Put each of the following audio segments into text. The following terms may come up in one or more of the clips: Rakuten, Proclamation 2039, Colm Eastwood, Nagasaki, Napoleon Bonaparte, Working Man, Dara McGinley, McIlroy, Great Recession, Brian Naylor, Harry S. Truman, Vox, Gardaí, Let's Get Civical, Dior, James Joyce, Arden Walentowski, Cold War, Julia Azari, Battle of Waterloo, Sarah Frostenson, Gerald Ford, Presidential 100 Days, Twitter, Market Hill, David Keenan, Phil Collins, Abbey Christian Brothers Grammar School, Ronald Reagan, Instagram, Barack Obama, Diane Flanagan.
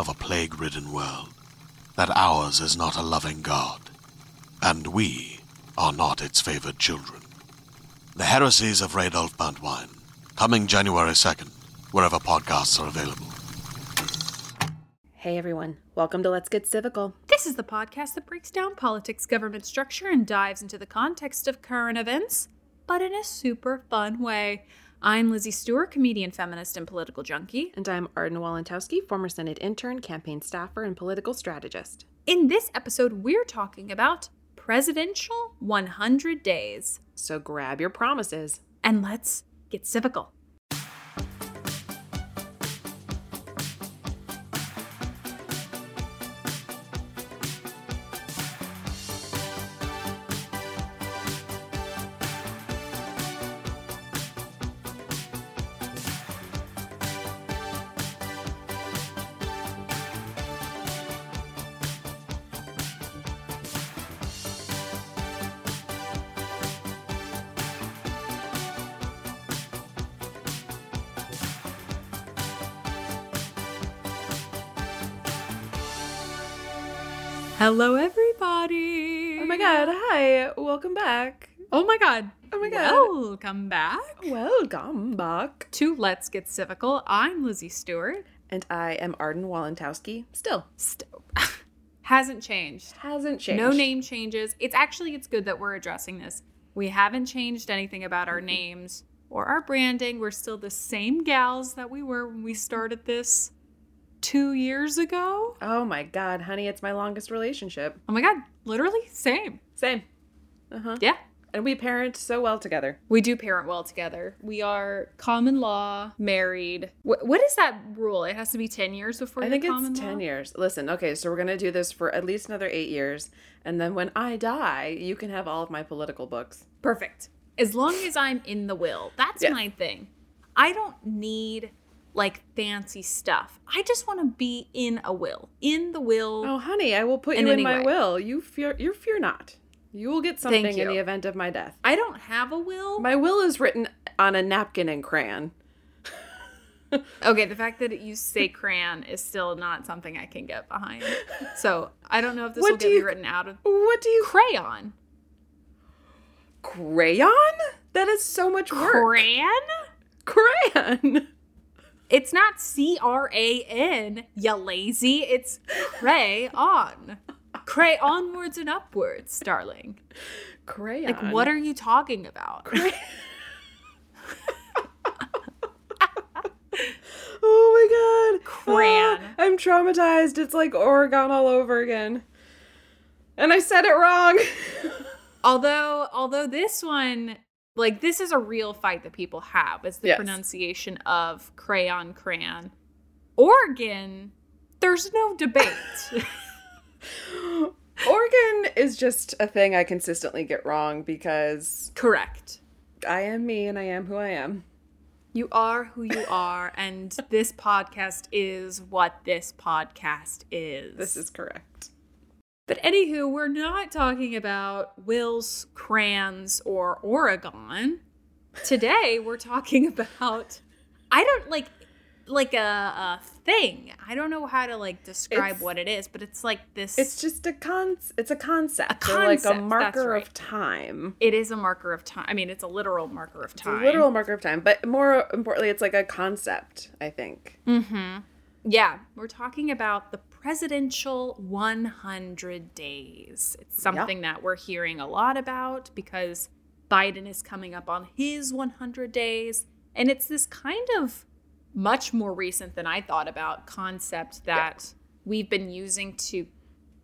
of a plague-ridden world, that ours is not a loving God, and we are not its favored children. The Heresies of Radolf Burntwine, coming January 2nd, wherever podcasts are available. Hey everyone, welcome to Let's Get Civical. This is the podcast that breaks down politics, government structure, and dives into the context of current events, but in a super fun way. I'm Lizzie Stewart, comedian, feminist, and political junkie. And I'm Arden Walentowski, former Senate intern, campaign staffer, and political strategist. In this episode, we're talking about presidential 100 days. So grab your promises. And let's get civical. Hello, everybody. Oh, my God. Hi. Welcome back. Oh, my God. Oh, my God. Welcome back. Welcome back to Let's Get Civical. I'm Lizzie Stewart. And I am Arden Walentowski. Still. Hasn't changed. No name changes. It's good that we're addressing this. We haven't changed anything about our names or our branding. We're still the same gals that we were when we started this 2 years ago. Oh my God, honey, it's my longest relationship. Oh my God, literally same. Yeah, and we parent so well together. We do parent well together. We are common law married. What is that rule? It has to be 10 years before you're common law? I think it's 10 years. Listen, okay, so we're going to do this for at least another 8 years, and then when I die, you can have all of my political books. Perfect. As long as I'm in the will. That's my thing. I don't need fancy stuff. I just want to be in a will. In the will. Oh, honey, I will put you in my will. You fear not. You will get something in the event of my death. I don't have a will. My will is written on a napkin and crayon. Okay, the fact that you say crayon is still not something I can get behind. So I don't know if this will get me written out of... What do you... Crayon. Crayon? That is so much work. Crayon? It's not C-R-A-N, ya lazy. It's cray-on. Cray onwards and upwards, darling. Crayon. What are you talking about? Oh, my God. Crayon. Oh, I'm traumatized. It's like Oregon all over again. And I said it wrong. Although this one... this is a real fight that people have. It's the pronunciation of crayon. Oregon, there's no debate. is just a thing I consistently get wrong because... Correct. I am me and I am who I am. You are who you are, and this podcast is what this podcast is. This is correct. But anywho, we're not talking about Wills, crayons, or Oregon. Today, we're talking about, I don't, like a thing. I don't know how to, like, describe what it is, but it's like this. It's just it's a concept. A concept. Or like a marker of time. It is a marker of time. I mean, it's a literal marker of time. It's a literal marker of time, but more importantly, it's like a concept, I think. Mm-hmm. Yeah. We're talking about the presidential 100 days. It's something that we're hearing a lot about because Biden is coming up on his 100 days, and it's this kind of much more recent than I thought about concept that we've been using to,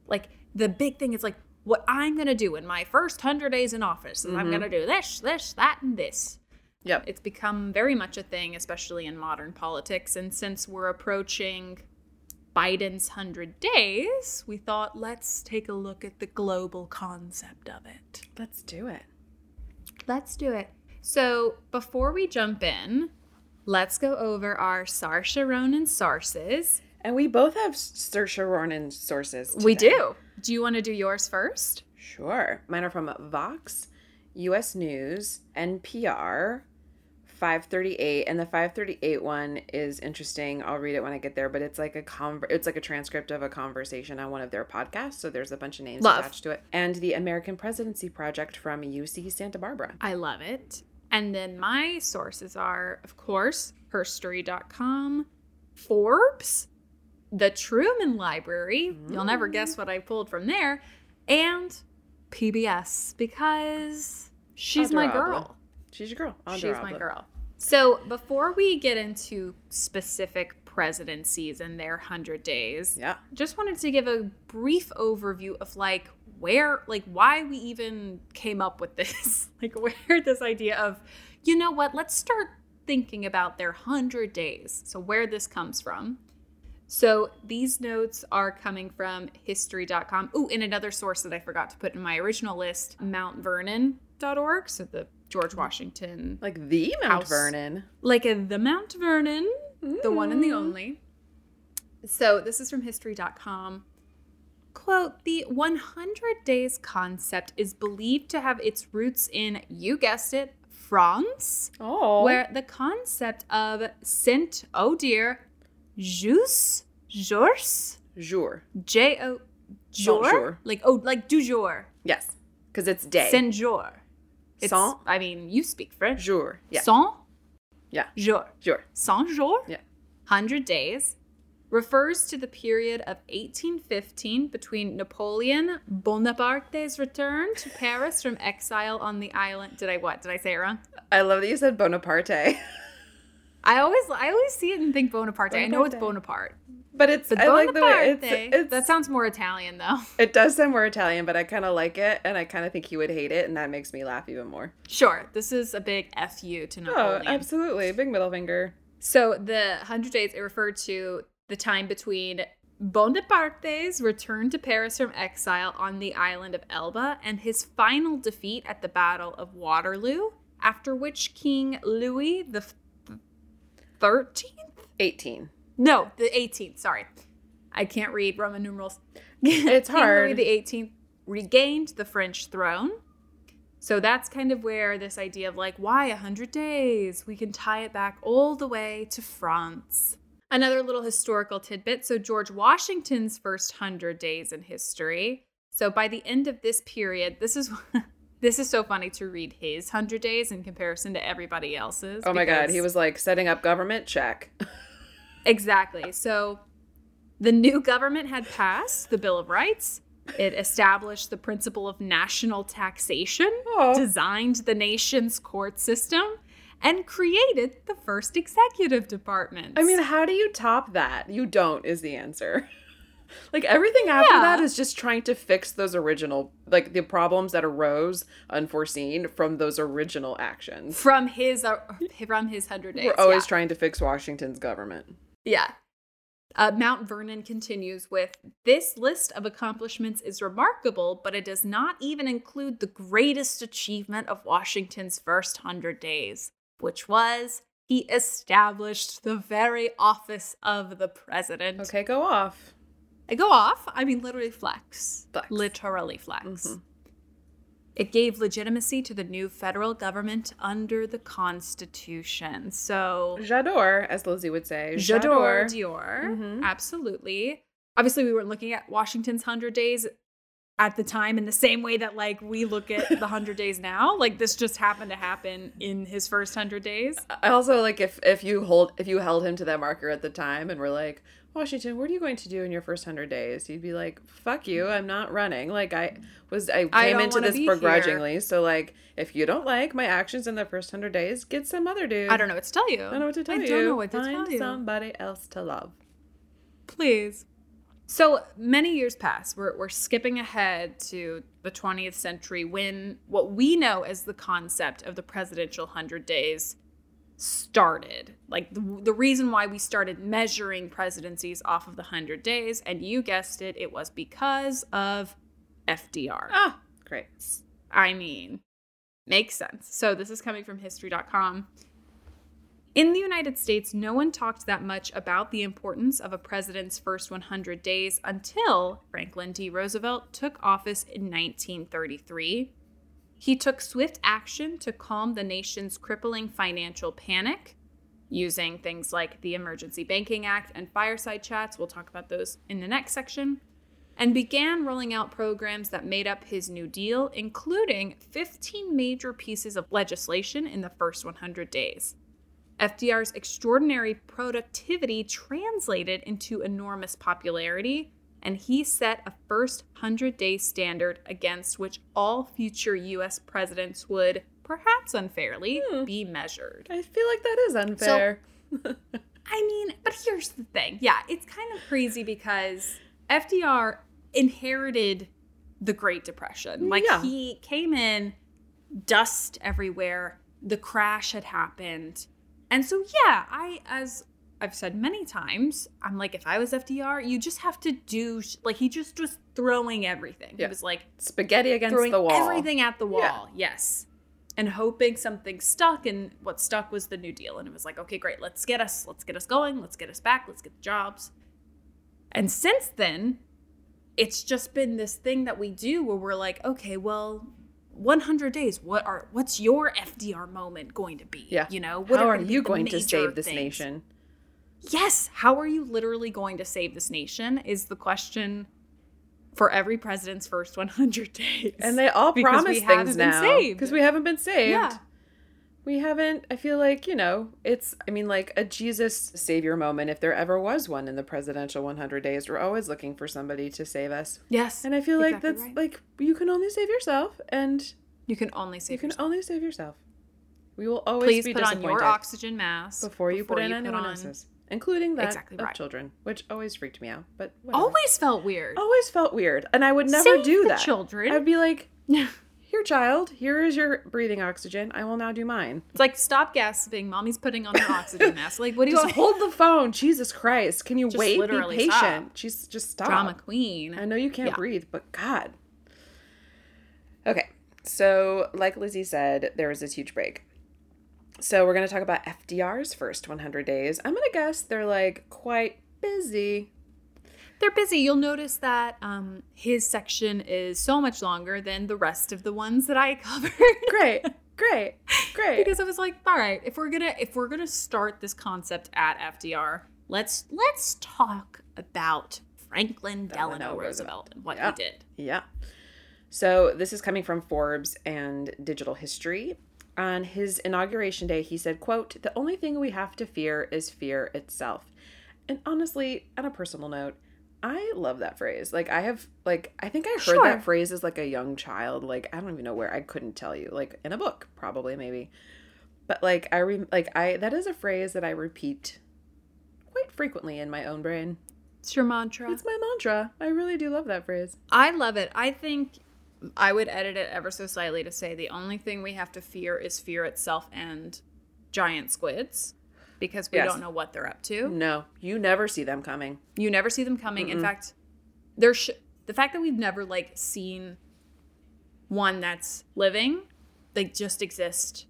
like, the big thing is, like, what I'm going to do in my first 100 days in office is I'm going to do this, this, that, and this. Yep. It's become very much a thing, especially in modern politics. And since we're approaching Biden's 100 days, we thought, let's take a look at the global concept of it. Let's do it. Let's do it. So before we jump in, let's go over our Saoirse Ronan sources. And we both have Saoirse Ronan sources today. We do. Do you want to do yours first? Sure. Mine are from Vox, US News, NPR, 538. And the 538 one is interesting. I'll read it when I get there. But it's like a transcript of a conversation on one of their podcasts. So there's a bunch of names attached to it. And the American Presidency Project from UC Santa Barbara. I love it. And then my sources are, of course, herstory.com, Forbes, the Truman Library. You'll never guess what I pulled from there. And PBS, because she's my girl. She's your girl. She's my girl. So before we get into specific presidencies and their 100 days, just wanted to give a brief overview of, like, where, like, why we even came up with this, like, where this idea of, you know what, let's start thinking about their 100 days. So where this comes from. So these notes are coming from history.com. Ooh, and another source that I forgot to put in my original list, mountvernon.org. So the George Washington. Like the Mount Vernon. Like the Mount Vernon, the one and the only. So this is from history.com. Quote, the 100 days concept is believed to have its roots in, you guessed it, France, where the concept of jour, like du jour. Yes, because it's day. Saint jour. It's, sans? I mean, you speak French. Jour. Yeah. Sans? Yeah. Jour. Jour. Sans jour? Yeah. 100 days. Refers to the period of 1815 between Napoleon Bonaparte's return to Paris from exile on the island. Did I say it wrong? I love that you said Bonaparte. I always see it and think Bonaparte. I know it's Bonaparte. But it's, but I like the way it's... That sounds more Italian, though. It does sound more Italian, but I kind of like it, and I kind of think he would hate it, and that makes me laugh even more. Sure. This is a big F you to Napoleon. Oh, absolutely. Big middle finger. So the 100 days, it referred to the time between Bonaparte's return to Paris from exile on the island of Elba and his final defeat at the Battle of Waterloo, after which King Louis the 13th? 18. No, the 18th, sorry. I can't read Roman numerals. It's hard. King Louis the 18th regained the French throne. So that's kind of where this idea of, like, why 100 days? We can tie it back all the way to France. Another little historical tidbit. So George Washington's first 100 days in history. So by the end of this period, this is so funny to read his 100 days in comparison to everybody else's. Oh my God. He was like setting up government, check. Exactly. So the new government had passed the Bill of Rights. It established the principle of national taxation, designed the nation's court system, and created the first executive department. I mean, how do you top that? You don't, is the answer. Like, everything after that is just trying to fix those original, like, the problems that arose unforeseen from those original actions. From his 100 days. We're always trying to fix Washington's government. Yeah. Mount Vernon continues with, "This list of accomplishments is remarkable, but it does not even include the greatest achievement of Washington's first 100 days, which was he established the very office of the president." Okay, go off. I go off. I mean, literally flex. Literally flex. Mm-hmm. It gave legitimacy to the new federal government under the Constitution. So j'adore, as Lizzie would say. J'adore. Dior. Mm-hmm. Absolutely. Obviously, we weren't looking at Washington's 100 days at the time in the same way that, like, we look at the 100 days now. Like, this just happened to happen in his first 100 days. I also, like, if you held him to that marker at the time and were like, Washington, what are you going to do in your first 100 days? You'd be like, fuck you, I'm not running. Like, I came into this begrudgingly here. So, like, if you don't like my actions in the first 100 days, get some other dude. I don't know what to tell you. I don't know what to tell you. I don't know what to tell you. Find somebody else to love, please. So many years pass. We're skipping ahead to the 20th century when what we know as the concept of the presidential 100 days started. Like, the reason why we started measuring presidencies off of the 100 days, and you guessed it, it was because of FDR. Oh, great. I mean, makes sense. So this is coming from history.com. In the United States, no one talked that much about the importance of a president's first 100 days until Franklin D. Roosevelt took office in 1933. He took swift action to calm the nation's crippling financial panic using things like the Emergency Banking Act and fireside chats. We'll talk about those in the next section. And began rolling out programs that made up his New Deal, including 15 major pieces of legislation in the first 100 days. FDR's extraordinary productivity translated into enormous popularity, and he set a first 100-day standard against which all future U.S. presidents would, perhaps unfairly, be measured. I feel like that is unfair. So, I mean, but here's the thing. Yeah, it's kind of crazy because FDR inherited the Great Depression. Like, yeah. He came in, dust everywhere, the crash had happened. And so, yeah, I've said many times, I'm like, if I was FDR, you just have to do, like, he just was throwing everything. Yeah. He was like spaghetti against the wall. Everything at the wall. Yeah. Yes. And hoping something stuck, and what stuck was the New Deal. And it was like, okay, great, let's get us going, let's get us back, let's get the jobs. And since then, it's just been this thing that we do where we're like, okay, well, 100 days, what's your FDR moment going to be? Yeah. You know, how are you going to save this nation? Yes, how are you literally going to save this nation is the question for every president's first 100 days. And they all promise things now. Because we haven't been saved. Yeah. We haven't, I feel like, you know, it's, I mean, like a Jesus savior moment, if there ever was one in the presidential 100 days, we're always looking for somebody to save us. Yes. And I feel like that's right. Like, you can only save yourself, and you can only save yourself. We will always be disappointed. Please put on your oxygen mask before you put in anyone else's. Including that exactly right. Of children, which always freaked me out. But whatever. Always felt weird. And I would never do that. Children. I'd be like, here, child, here is your breathing oxygen. I will now do mine. It's like, stop gasping. Mommy's putting on her oxygen mask. Like, what do you want? Just hold the phone. Jesus Christ. Can you just wait? Literally be patient. Stop. She's just stop. Drama queen. I know you can't breathe, but God. Okay. So, like Lizzie said, there was this huge break. So we're going to talk about FDR's first 100 days. I'm going to guess they're, like, quite busy. They're busy. You'll notice that his section is so much longer than the rest of the ones that I covered. Great. Because I was like, all right, if we're gonna start this concept at FDR, let's talk about Franklin Delano Roosevelt and what he did. Yeah. So this is coming from Forbes and Digital History. On his inauguration day, he said, quote, "The only thing we have to fear is fear itself." And honestly, on a personal note, I love that phrase. Like, I think I heard that phrase as, like, a young child. Like, I don't even know where. I couldn't tell you. Like, in a book, probably, maybe. But, like, that is a phrase that I repeat quite frequently in my own brain. It's your mantra. It's my mantra. I really do love that phrase. I love it. I think I would edit it ever so slightly to say the only thing we have to fear is fear itself and giant squids. because we don't know what they're up to. No, you never see them coming. You never see them coming. Mm-mm. In fact, the fact that we've never like seen one that's living, like just exist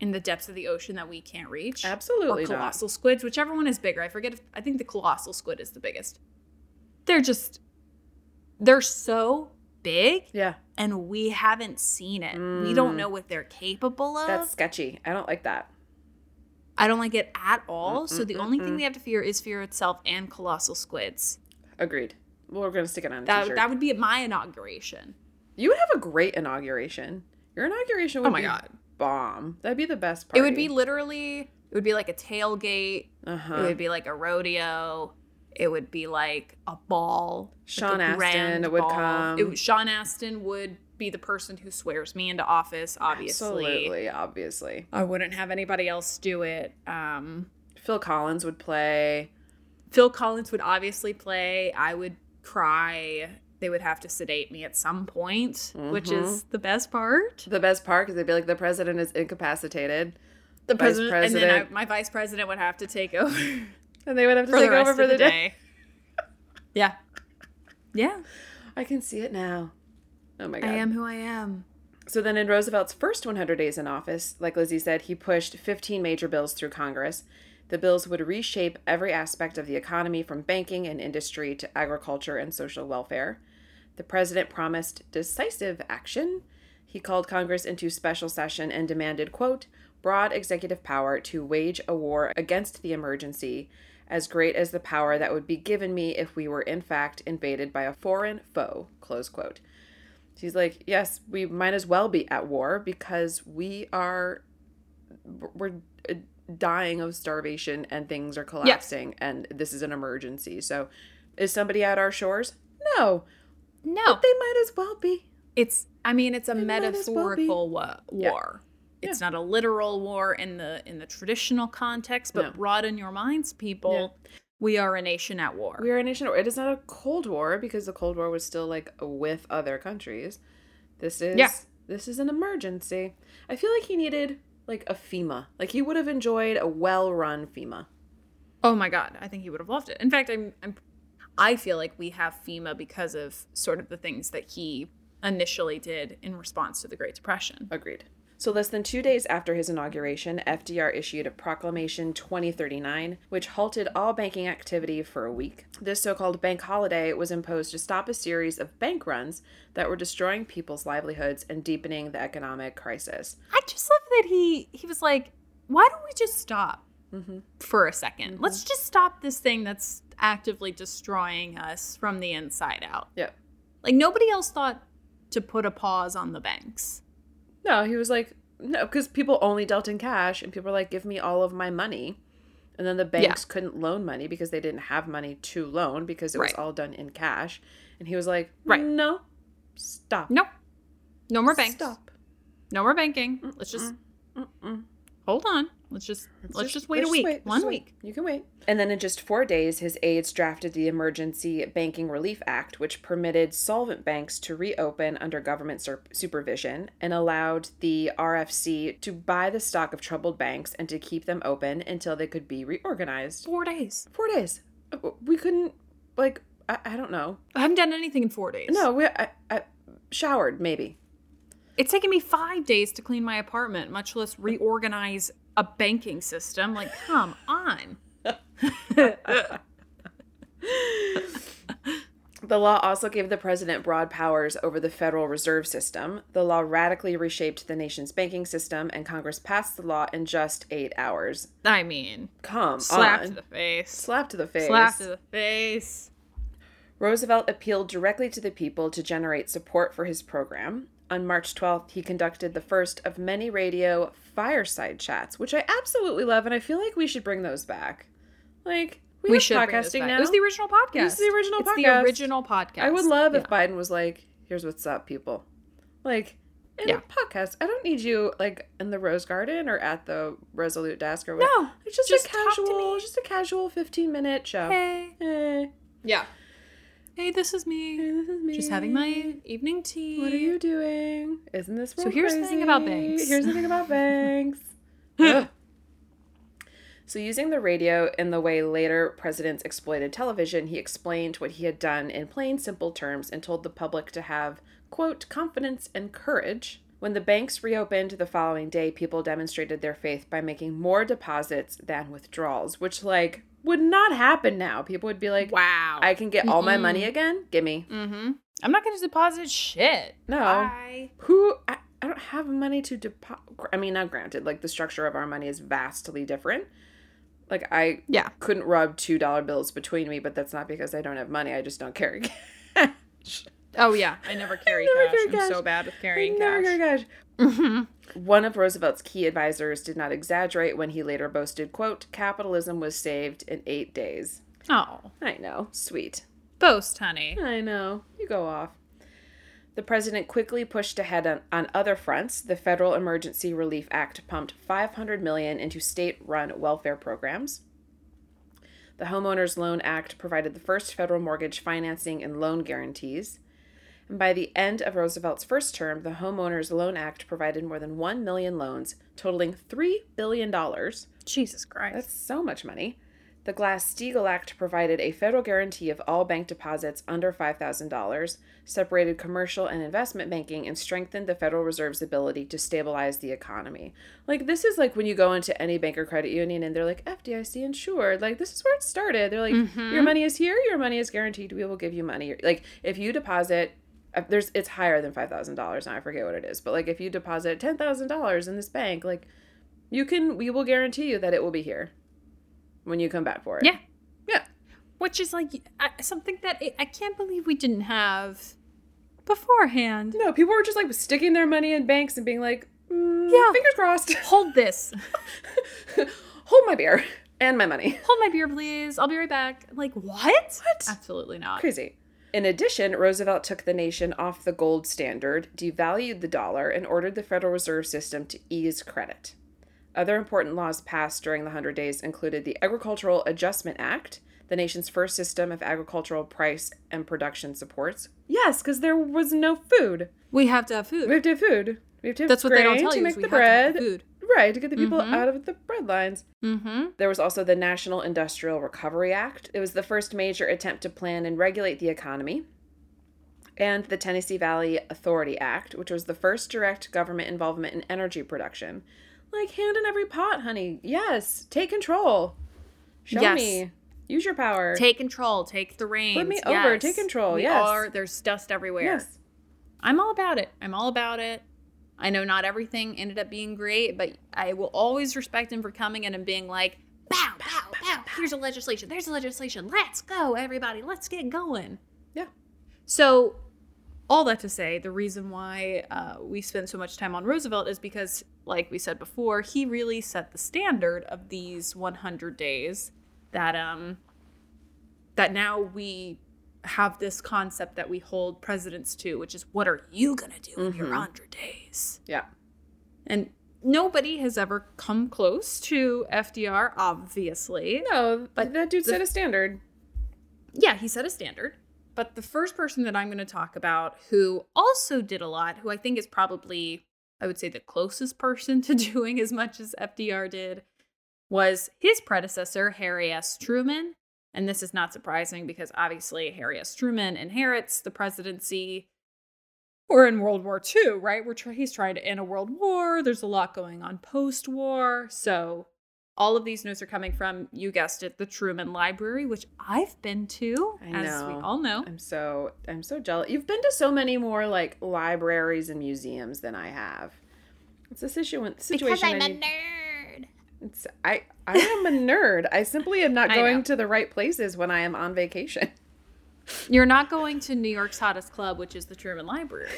in the depths of the ocean that we can't reach. Absolutely. Or colossal squids, whichever one is bigger. I forget if, I think the colossal squid is the biggest. They're so big. Yeah. And we haven't seen it. Mm. We don't know what they're capable of. That's sketchy. I don't like that. I don't like it at all. So the only thing we have to fear is fear itself and colossal squids. Agreed. Well, we're going to stick it on a t-shirt. That would be at my inauguration. You would have a great inauguration. Your inauguration would be bomb. That'd be the best party. It would be literally, it would be like a tailgate. Uh-huh. It would be like a rodeo. It would be like a ball. Sean Astin would come. Sean Astin would be the person who swears me into office, obviously. Absolutely, obviously. I wouldn't have anybody else do it. Phil Collins would play. Phil Collins would obviously play. I would cry. They would have to sedate me at some point, which is the best part. The best part, because they'd be like, the president is incapacitated. The president. And then my vice president would have to take over. And they would have to take over for the day. Yeah. Yeah. I can see it now. Oh, my God. I am who I am. So then in Roosevelt's first 100 days in office, like Lizzie said, he pushed 15 major bills through Congress. The bills would reshape every aspect of the economy, from banking and industry to agriculture and social welfare. The president promised decisive action. He called Congress into special session and demanded, quote, broad executive power to wage a war against the emergency, as great as the power that would be given me if we were in fact invaded by a foreign foe, close quote. She's like, yes, we might as well be at war because we're dying of starvation and things are collapsing and this is an emergency. So is somebody at our shores? No. But they might as well be. It's a metaphorical war. Yeah. It's not a literal war in the traditional context, but broaden your minds, people. Yeah. We are a nation at war. We are a nation at war. It is not a Cold War, because the Cold War was still like with other countries. This is an emergency. I feel like he needed like a FEMA. Like he would have enjoyed a well-run FEMA. Oh my God, I think he would have loved it. In fact, I feel like we have FEMA because of sort of the things that he initially did in response to the Great Depression. Agreed. So less than 2 days after his inauguration, FDR issued a proclamation 2039, which halted all banking activity for a week. This so-called bank holiday was imposed to stop a series of bank runs that were destroying people's livelihoods and deepening the economic crisis. I just love that he was like, why don't we just stop for a second? Mm-hmm. Let's just stop this thing that's actively destroying us from the inside out. Yeah. Like nobody else thought to put a pause on the banks. No, he was like, no, because people only dealt in cash, and people were like, give me all of my money. And then the banks couldn't loan money because they didn't have money to loan, because it was all done in cash. And he was like, no, stop. No, no more banks. Stop. No more banking. Let's just hold on. Let's just wait a week. You can wait. And then in just 4 days, his aides drafted the Emergency Banking Relief Act, which permitted solvent banks to reopen under government supervision and allowed the RFC to buy the stock of troubled banks and to keep them open until they could be reorganized. 4 days. 4 days. We couldn't, like, I don't know. I haven't done anything in 4 days. No, I showered, maybe. It's taken me 5 days to clean my apartment, much less reorganize a banking system. Like, come on. The law also gave the president broad powers over the Federal Reserve System. The law radically reshaped the nation's banking system, and Congress passed the law in just 8 hours. I mean, come slap on. Slap to the face. Slap to the face. Slap to the face. Roosevelt appealed directly to the people to generate support for his program. On March 12th, he conducted the first of many radio fireside chats, which I absolutely love, and I feel like we should bring those back. Like, we have should podcasting now. It was the original podcast. I would love if Biden was like, here's what's up, people. Like, in a podcast. I don't need you, like, in the Rose Garden or at the Resolute desk or whatever. No, it's just a casual 15-minute show. Hey. Yeah. Hey, this is me. Just having my evening tea. What are you doing? Isn't this real crazy? So here's the thing about banks. Here's the thing about banks. So using the radio in the way later presidents exploited television, he explained what he had done in plain, simple terms and told the public to have, quote, confidence and courage. When the banks reopened the following day, people demonstrated their faith by making more deposits than withdrawals, which, like, would not happen now. People would be like, wow, I can get all my money again? Gimme. Mm-hmm. I'm not going to deposit shit. No. Bye. I don't have money to deposit. I mean, now granted, like, the structure of our money is vastly different. Like, I couldn't rub $2 bills between me, but that's not because I don't have money. I just don't carry cash. Oh, yeah. I never carry cash. I'm so bad with carrying cash. I never carry cash. Mm-hmm. One of Roosevelt's key advisors did not exaggerate when he later boasted, quote, capitalism was saved in 8 days. Oh. I know. Sweet. Boast, honey. I know. You go off. The president quickly pushed ahead on other fronts. The Federal Emergency Relief Act pumped $500 million into state-run welfare programs. The Homeowners Loan Act provided the first federal mortgage financing and loan guarantees. And by the end of Roosevelt's first term, the Homeowners Loan Act provided more than 1 million loans, totaling $3 billion. Jesus Christ. That's so much money. The Glass-Steagall Act provided a federal guarantee of all bank deposits under $5,000, separated commercial and investment banking, and strengthened the Federal Reserve's ability to stabilize the economy. Like, this is like when you go into any bank or credit union and they're like, FDIC insured. Like, this is where it started. They're like, your money is here. Your money is guaranteed. We will give you money. Like, if you deposit, it's higher than $5,000 now. I forget what it is. But, like, if you deposit $10,000 in this bank, like, we will guarantee you that it will be here when you come back for it. Yeah. Yeah. Which is like something that I can't believe we didn't have beforehand. No, people were just like sticking their money in banks and being like, fingers crossed. Hold this. Hold my beer and my money. Hold my beer, please. I'll be right back. Like, what? Absolutely not. Crazy. In addition, Roosevelt took the nation off the gold standard, devalued the dollar, and ordered the Federal Reserve System to ease credit. Other important laws passed during the 100 days included the Agricultural Adjustment Act, the nation's first system of agricultural price and production supports. Yes, because there was no food. We have to have food. We have to have food. We have to have That's grain what they don't tell you, to make the bread. To food. Right, to get the people out of the bread lines. Mm-hmm. There was also the National Industrial Recovery Act. It was the first major attempt to plan and regulate the economy. And the Tennessee Valley Authority Act, which was the first direct government involvement in energy production. Like, hand in every pot, honey. Yes. Take control. Show me. Use your power. Take control. Take the reins. Put me over. Take control. There's dust everywhere. Yes. I'm all about it. I know not everything ended up being great, but I will always respect him for coming in and being like, pow, pow, pow. Here's a legislation. There's a legislation. Let's go, everybody. Let's get going. Yeah. So all that to say, the reason why we spend so much time on Roosevelt is because, like we said before, he really set the standard of these 100 days that now we have this concept that we hold presidents to, which is, what are you going to do in your 100 days? Yeah. And nobody has ever come close to FDR, obviously. No, but that dude set a standard. Yeah, he set a standard. But the first person that I'm going to talk about who also did a lot, who I think is probably, I would say, the closest person to doing as much as FDR did, was his predecessor, Harry S. Truman. And this is not surprising because obviously Harry S. Truman inherits the presidency. We're in World War II, right? He's trying to end a world war. There's a lot going on post-war. So all of these notes are coming from, you guessed it, the Truman Library, which I've been to, as we all know. I'm so jealous. You've been to so many more, like, libraries and museums than I have. It's a situation. Because I'm a nerd. I am a nerd. I simply am not going to the right places when I am on vacation. You're not going to New York's hottest club, which is the Truman Library.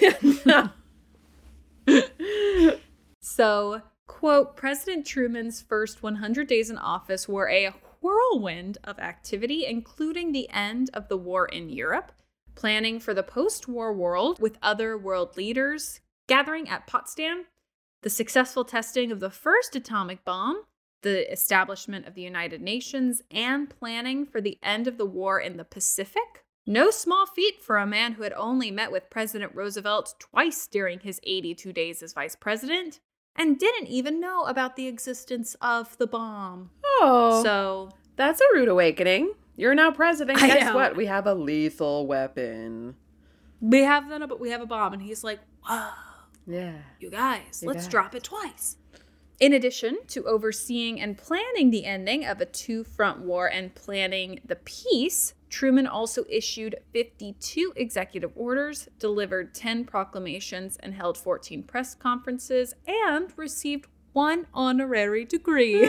So, quote, President Truman's first 100 days in office were a whirlwind of activity, including the end of the war in Europe, planning for the post-war world with other world leaders, gathering at Potsdam, the successful testing of the first atomic bomb, the establishment of the United Nations, and planning for the end of the war in the Pacific. No small feat for a man who had only met with President Roosevelt twice during his 82 days as vice president. and didn't even know about the existence of the bomb. Oh. So that's a rude awakening. You're now president. Guess what? We have a lethal weapon. We have a bomb. And he's like, whoa. Yeah. You guys, let's drop it twice. In addition to overseeing and planning the ending of a two-front war and planning the peace, Truman also issued 52 executive orders, delivered 10 proclamations, and held 14 press conferences, and received one honorary degree.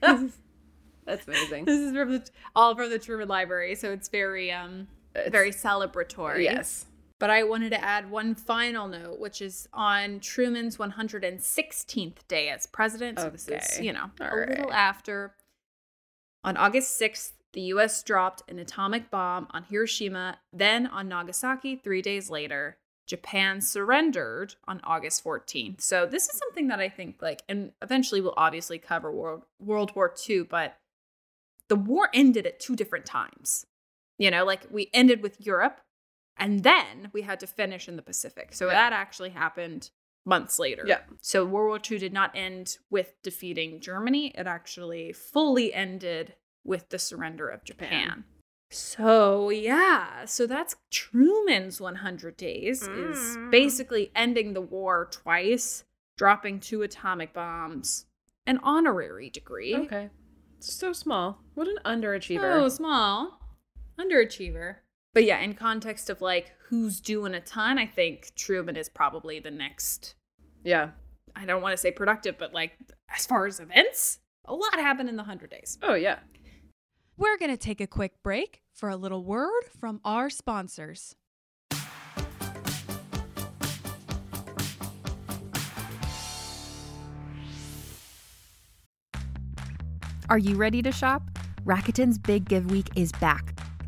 That's amazing. This is all from the Truman Library, so it's very celebratory. Yes. But I wanted to add one final note, which is on Truman's 116th day as president. Okay. So this is, little after. On August 6th, the U.S. dropped an atomic bomb on Hiroshima. Then on Nagasaki, 3 days later, Japan surrendered on August 14th. So this is something that I think, and eventually we'll obviously cover World War II, but the war ended at two different times. We ended with Europe, and then we had to finish in the Pacific. So that actually happened months later. Yeah. So World War II did not end with defeating Germany. It actually fully ended with the surrender of Japan. So, so that's Truman's 100 days is basically ending the war twice, dropping two atomic bombs, an honorary degree. Okay. So small. What an underachiever. Oh, small. Underachiever. But yeah, in context of who's doing a ton, I think Truman is probably the next. Yeah. I don't want to say productive, but as far as events, a lot happened in the 100 days. Oh, yeah. We're going to take a quick break for a little word from our sponsors. Are you ready to shop? Rakuten's Big Give Week is back.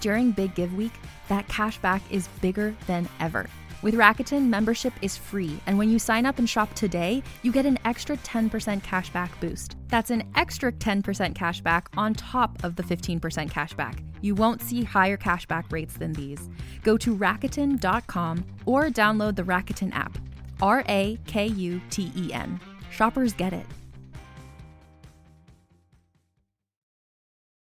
during Big Give Week, that cashback is bigger than ever. With Rakuten, membership is free, and when you sign up and shop today, you get an extra 10% cashback boost. That's an extra 10% cashback on top of the 15% cashback. You won't see higher cashback rates than these. Go to Rakuten.com or download the Rakuten app. Rakuten. Shoppers get it.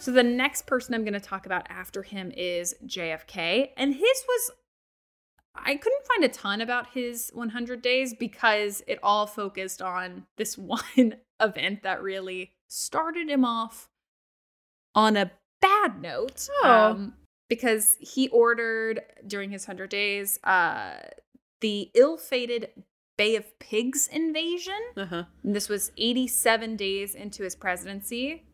So the next person I'm going to talk about after him is JFK. And his was, I couldn't find a ton about his 100 days because it all focused on this one event that really started him off on a bad note. Oh. Because he ordered during his 100 days the ill-fated Bay of Pigs invasion. Uh-huh. And this was 87 days into his presidency.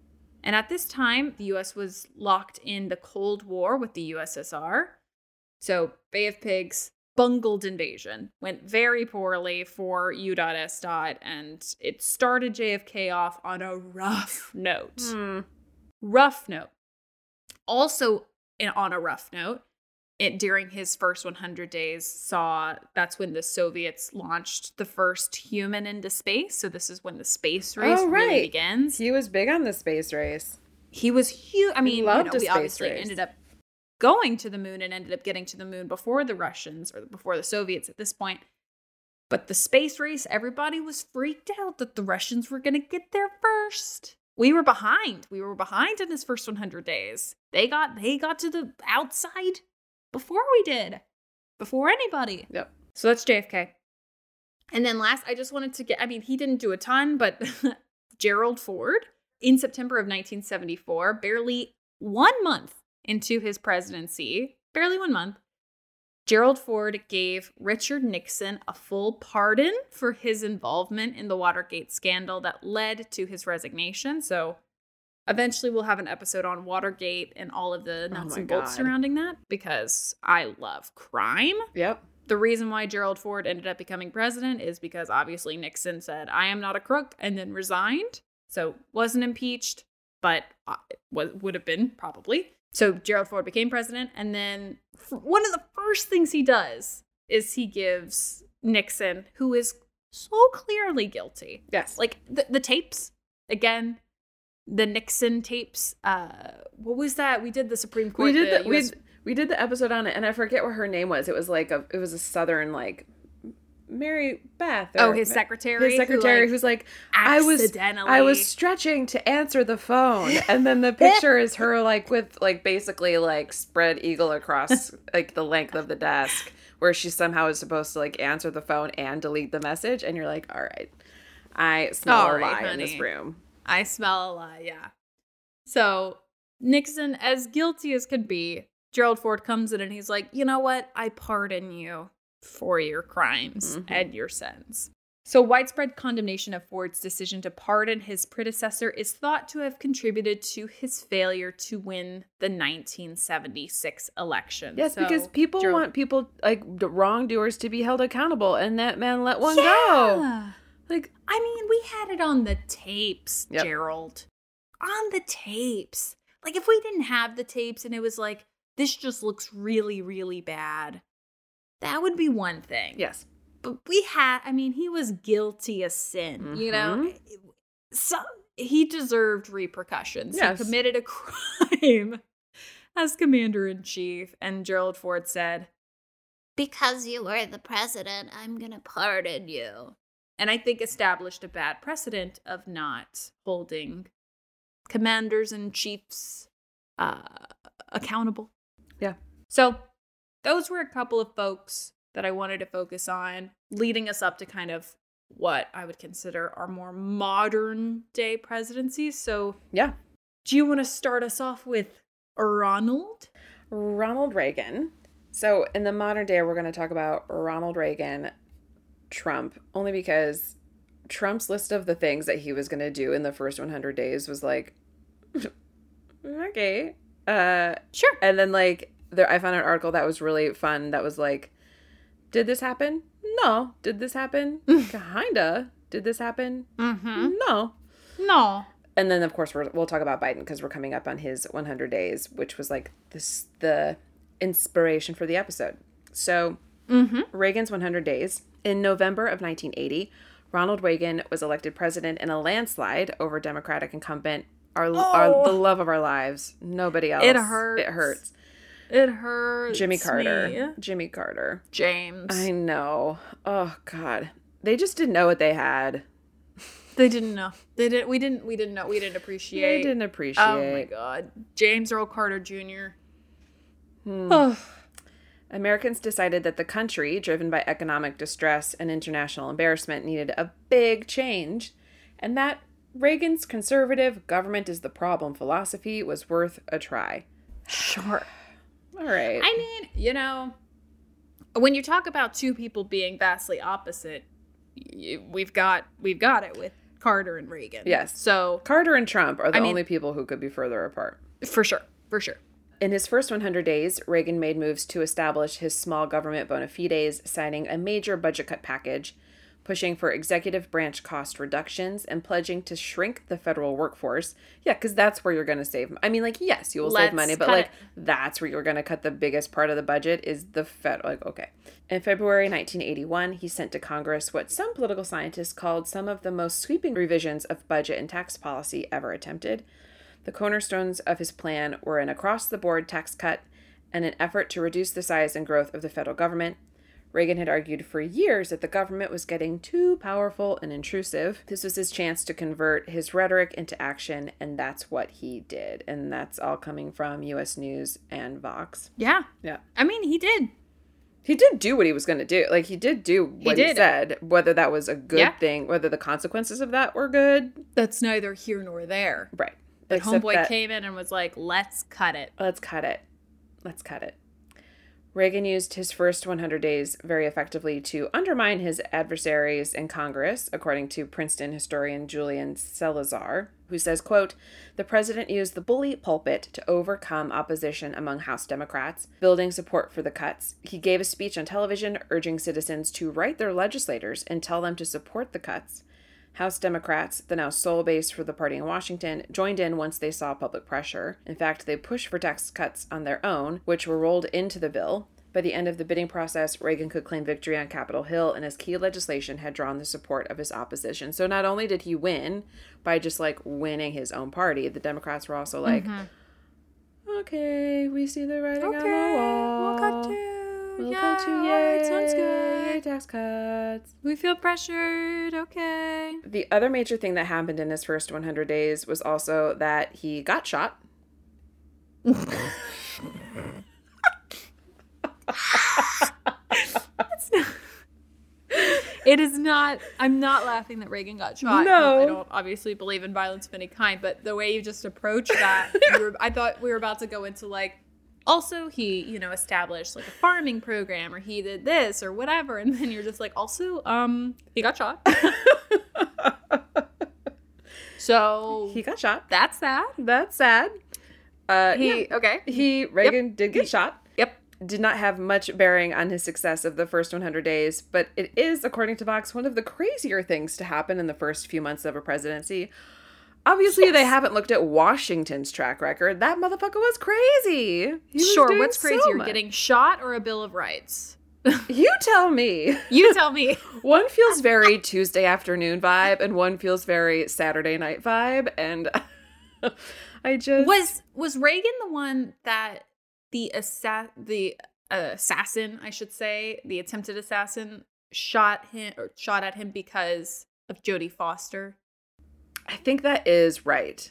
And at this time, the U.S. was locked in the Cold War with the USSR. So Bay of Pigs, bungled invasion, went very poorly for U.S. And it started JFK off on a rough note. Rough note. Also on a rough note, during his first 100 days saw, that's when the Soviets launched the first human into space. So this is when the space race really begins. He was big on the space race. He was huge. I mean, we obviously ended up going to the moon and ended up getting to the moon before the Russians or before the Soviets at this point. But the space race, everybody was freaked out that the Russians were going to get there first. We were behind. We were behind in his first 100 days. They got to the outside before we did. Before anybody. Yep. So that's JFK. And then last, I just wanted to get, I mean, he didn't do a ton, but Gerald Ford in September of 1974, barely 1 month into his presidency, Gerald Ford gave Richard Nixon a full pardon for his involvement in the Watergate scandal that led to his resignation. So eventually we'll have an episode on Watergate and all of the nuts and bolts surrounding that because I love crime. Yep. The reason why Gerald Ford ended up becoming president is because obviously Nixon said, I am not a crook, and then resigned. So wasn't impeached, but would have been probably. So Gerald Ford became president, and then one of the first things he does is he gives Nixon, who is so clearly guilty. Yes. Like, the tapes, again, the Nixon tapes. What was that? We did the Supreme Court. We did the episode on it, and I forget what her name was. It was like a Southern, like, Mary Beth. His secretary. His secretary who's like, I was stretching to answer the phone. And then the picture is her like with like basically like spread eagle across like the length of the desk where she somehow is supposed to like answer the phone and delete the message. And you're like, all right, I smell a lie, honey, in this room. I smell a lie, yeah. So Nixon, as guilty as could be, Gerald Ford comes in and he's like, you know what? I pardon you for your crimes and your sins. So widespread condemnation of Ford's decision to pardon his predecessor is thought to have contributed to his failure to win the 1976 election. Yes, so, because people want people, like, wrongdoers to be held accountable, and that man let one go. Like, I mean, we had it on the tapes, Gerald. On the tapes. Like, if we didn't have the tapes and it was like, this just looks really, really bad, that would be one thing. Yes. But he was guilty of sin, you know? So he deserved repercussions. Yes. He committed a crime as commander-in-chief. And Gerald Ford said, because you were the president, I'm going to pardon you. And I think established a bad precedent of not holding commanders-in-chiefs accountable. Yeah. So those were a couple of folks that I wanted to focus on, leading us up to kind of what I would consider our more modern day presidencies. So, yeah. Do you want to start us off with Ronald Reagan. So, in the modern day, we're going to talk about Ronald Reagan, Trump, only because Trump's list of the things that he was going to do in the first 100 days was like, okay. Sure. And then, like, I found an article that was really fun that was like, did this happen? No. Did this happen? Kinda. Did this happen? No. And then, of course, we'll talk about Biden because we're coming up on his 100 days, which was like the inspiration for the episode. So Reagan's 100 days. In November of 1980, Ronald Reagan was elected president in a landslide over Democratic incumbent, the love of our lives. Nobody else. It hurts. It hurts. Jimmy Carter. James. I know. Oh God. They just didn't know what they had. They didn't know. We didn't know. We didn't appreciate. They didn't appreciate. Oh my God. James Earl Carter Jr. Oh. Americans decided that the country, driven by economic distress and international embarrassment, needed a big change, and that Reagan's conservative government is the problem philosophy was worth a try. Sure. All right. I mean, you know, when you talk about two people being vastly opposite, we've got it with Carter and Reagan. Yes. So Carter and Trump are the only people who could be further apart. For sure. In his first 100 days, Reagan made moves to establish his small government bona fides, signing a major budget cut package, pushing for executive branch cost reductions and pledging to shrink the federal workforce. Yeah, because that's where you're going to save. I mean, like, yes, you will save money, but like, that's where you're going to cut the biggest part of the budget is the federal. Like, okay. In February 1981, he sent to Congress what some political scientists called some of the most sweeping revisions of budget and tax policy ever attempted. The cornerstones of his plan were an across-the-board tax cut and an effort to reduce the size and growth of the federal government. Reagan had argued for years that the government was getting too powerful and intrusive. This was his chance to convert his rhetoric into action, and that's what he did. And that's all coming from US News and Vox. Yeah. Yeah. I mean, he did. He did do what he was going to do. Like, he did do what he said, whether that was a good thing, whether the consequences of that were good. That's neither here nor there. Right. But Homeboy came in and was like, let's cut it. Let's cut it. Let's cut it. Reagan used his first 100 days very effectively to undermine his adversaries in Congress, according to Princeton historian Julian Salazar, who says, quote, "The president used the bully pulpit to overcome opposition among House Democrats, building support for the cuts. He gave a speech on television urging citizens to write their legislators and tell them to support the cuts. House Democrats, the now sole base for the party in Washington, joined in once they saw public pressure. In fact, they pushed for tax cuts on their own, which were rolled into the bill. By the end of the bidding process, Reagan could claim victory on Capitol Hill, and his key legislation had drawn the support of his opposition." So not only did he win by just, like, winning his own party, the Democrats were also like, okay, we see the writing on the wall. We'll cut you. It sounds good. Tax cuts. We feel pressured. Okay. The other major thing that happened in his first 100 days was also that he got shot. I'm not laughing that Reagan got shot. No. I don't obviously believe in violence of any kind, but the way you just approached that, I thought we were about to go into, like, also, he, you know, established, like, a farming program, or he did this, or whatever. And then you're just like, also, he got shot. So. He got shot. That's sad. That's sad. Reagan did get shot. Yep. Did not have much bearing on his success of the first 100 days, but it is, according to Vox, one of the crazier things to happen in the first few months of a presidency. Obviously, they haven't looked at Washington's track record. That motherfucker was crazy. What's crazier, getting shot or a Bill of Rights? You tell me. One feels very Tuesday afternoon vibe, and one feels very Saturday night vibe. And I just was Reagan the one that the attempted assassin, shot at him because of Jodie Foster. I think that is right.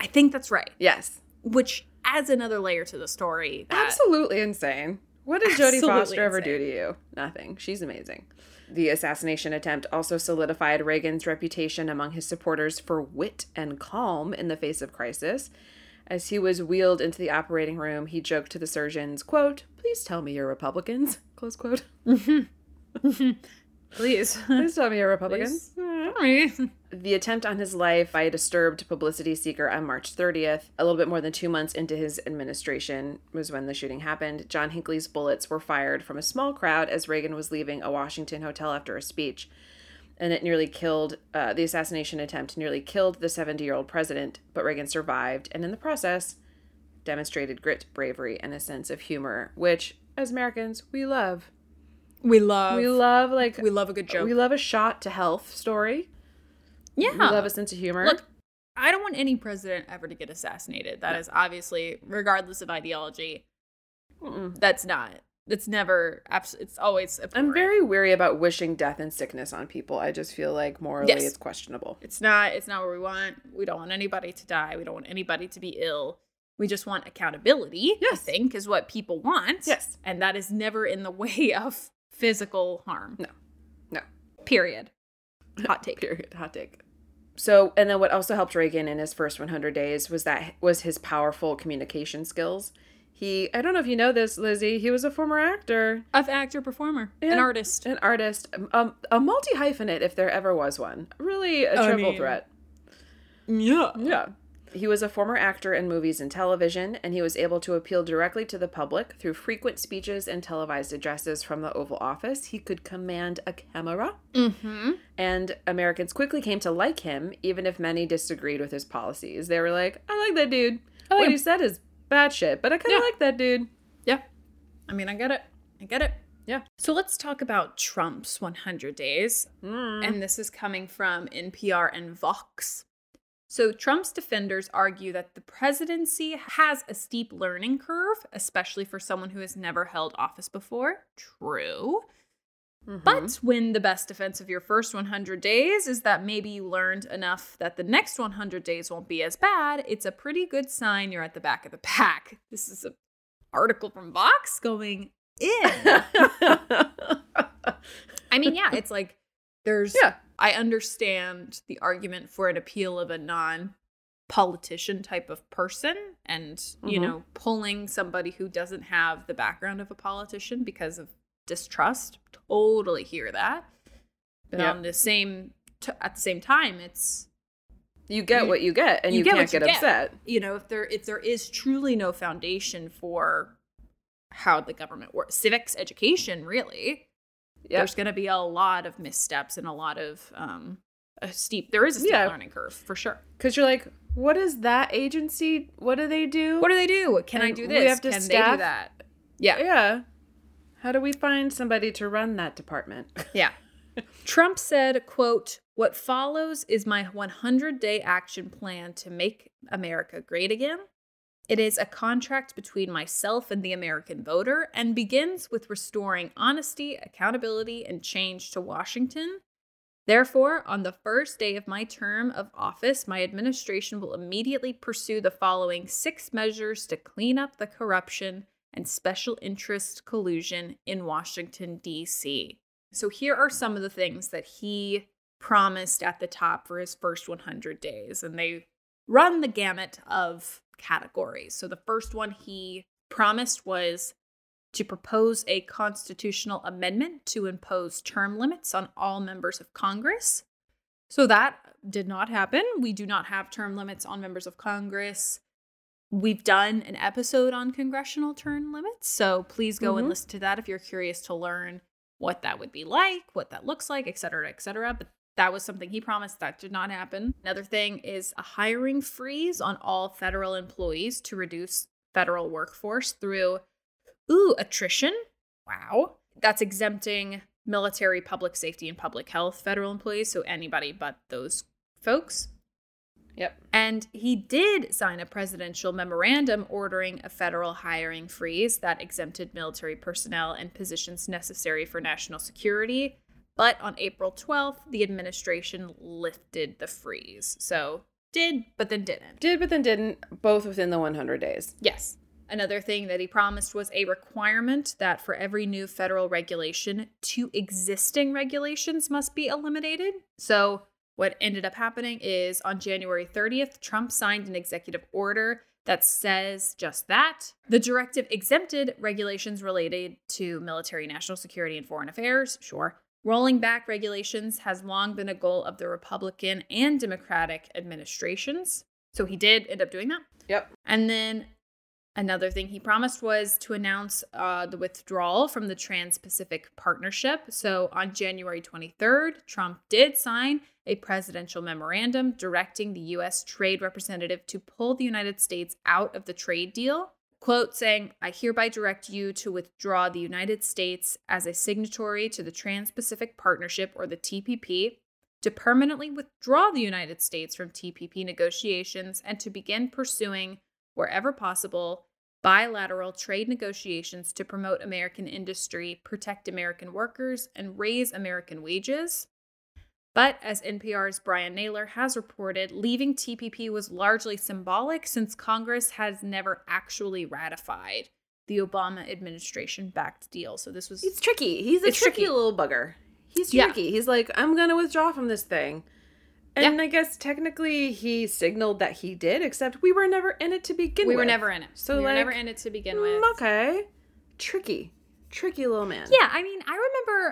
I think that's right. Yes. Which adds another layer to the story. Absolutely insane. What did Jodie Foster ever do to you? Nothing. She's amazing. The assassination attempt also solidified Reagan's reputation among his supporters for wit and calm in the face of crisis. As he was wheeled into the operating room, he joked to the surgeons, quote, "Please tell me you're Republicans," close quote. Please tell me you're Republicans. The attempt on his life by a disturbed publicity seeker on March 30th, a little bit more than 2 months into his administration, was when the shooting happened. John Hinckley's bullets were fired from a small crowd as Reagan was leaving a Washington hotel after a speech. And it nearly killed, the assassination attempt nearly killed the 70-year-old president, but Reagan survived and in the process demonstrated grit, bravery, and a sense of humor, which, as Americans, we love. We love a good joke. We love a shot to health story. Yeah. We love a sense of humor. Look, I don't want any president ever to get assassinated. That is obviously, regardless of ideology, it's always abhorrent. I'm very weary about wishing death and sickness on people. I just feel like morally it's questionable. It's not what we want. We don't want anybody to die. We don't want anybody to be ill. We just want accountability, I think, is what people want. Yes. And that is never in the way of physical harm. No. Period. Hot take. So, and then what also helped Reagan in his first 100 days was his powerful communication skills. I don't know if you know this, Lizzie, he was a former actor. Performer. And an artist. A multi-hyphenate if there ever was one. Really a triple threat. Yeah. He was a former actor in movies and television, and he was able to appeal directly to the public through frequent speeches and televised addresses from the Oval Office. He could command a camera. Mm-hmm. And Americans quickly came to like him, even if many disagreed with his policies. They were like, I like that dude. I like what he said is bad shit, but I kind of like that dude. Yeah. I mean, I get it. I get it. Yeah. So let's talk about Trump's 100 days. Mm. And this is coming from NPR and Vox. So Trump's defenders argue that the presidency has a steep learning curve, especially for someone who has never held office before. True. Mm-hmm. But when the best defense of your first 100 days is that maybe you learned enough that the next 100 days won't be as bad, it's a pretty good sign you're at the back of the pack. This is an article from Vox going in. I mean, yeah, it's like there's... Yeah. I understand the argument for an appeal of a non-politician type of person and, you mm-hmm. know, pulling somebody who doesn't have the background of a politician because of distrust. Totally hear that. But on the same, at the same time, it's... You get what you get and you can't get upset. You know, if there is truly no foundation for how the government works, civics education, really... Yep. There's going to be a lot of missteps and a lot of there is a steep learning curve for sure. Because you're like, what is that agency? What do they do? What do they do? Can I do this? We have to Can staff? They do that? Yeah. Yeah. How do we find somebody to run that department? Yeah. Trump said, quote, what follows is my 100-day action plan to make America great again. It is a contract between myself and the American voter and begins with restoring honesty, accountability, and change to Washington. Therefore, on the first day of my term of office, my administration will immediately pursue the following 6 measures to clean up the corruption and special interest collusion in Washington, D.C. So here are some of the things that he promised at the top for his first 100 days, and they run the gamut of categories. So the first one he promised was to propose a constitutional amendment to impose term limits on all members of Congress. So that did not happen. We do not have term limits on members of Congress. We've done an episode on congressional term limits, so please go and listen to that if you're curious to learn what that would be like, what that looks like, et cetera, et cetera. But that was something he promised. That did not happen. Another thing is a hiring freeze on all federal employees to reduce federal workforce through, attrition. Wow. That's exempting military, public safety, and public health federal employees, so anybody but those folks. Yep. And he did sign a presidential memorandum ordering a federal hiring freeze that exempted military personnel and positions necessary for national security. But on April 12th, the administration lifted the freeze. So did, but then didn't. Did, but then didn't, both within the 100 days. Yes. Another thing that he promised was a requirement that for every new federal regulation, 2 existing regulations must be eliminated. So what ended up happening is on January 30th, Trump signed an executive order that says just that. The directive exempted regulations related to military, national security, and foreign affairs. Sure. Rolling back regulations has long been a goal of the Republican and Democratic administrations. So he did end up doing that. Yep. And then another thing he promised was to announce the withdrawal from the Trans-Pacific Partnership. So on January 23rd, Trump did sign a presidential memorandum directing the U.S. Trade Representative to pull the United States out of the trade deal. Quote, saying, I hereby direct you to withdraw the United States as a signatory to the Trans-Pacific Partnership, or the TPP, to permanently withdraw the United States from TPP negotiations and to begin pursuing, wherever possible, bilateral trade negotiations to promote American industry, protect American workers, and raise American wages. But as NPR's Brian Naylor has reported, leaving TPP was largely symbolic since Congress has never actually ratified the Obama administration-backed deal. So this was... It's tricky. He's a tricky little bugger. He's tricky. Yeah. He's like, I'm going to withdraw from this thing. And I guess technically he signaled that he did, except we were never in it to begin with. We were never in it. So we were never in it to begin with. Okay. Tricky. Tricky little man. Yeah, I mean, I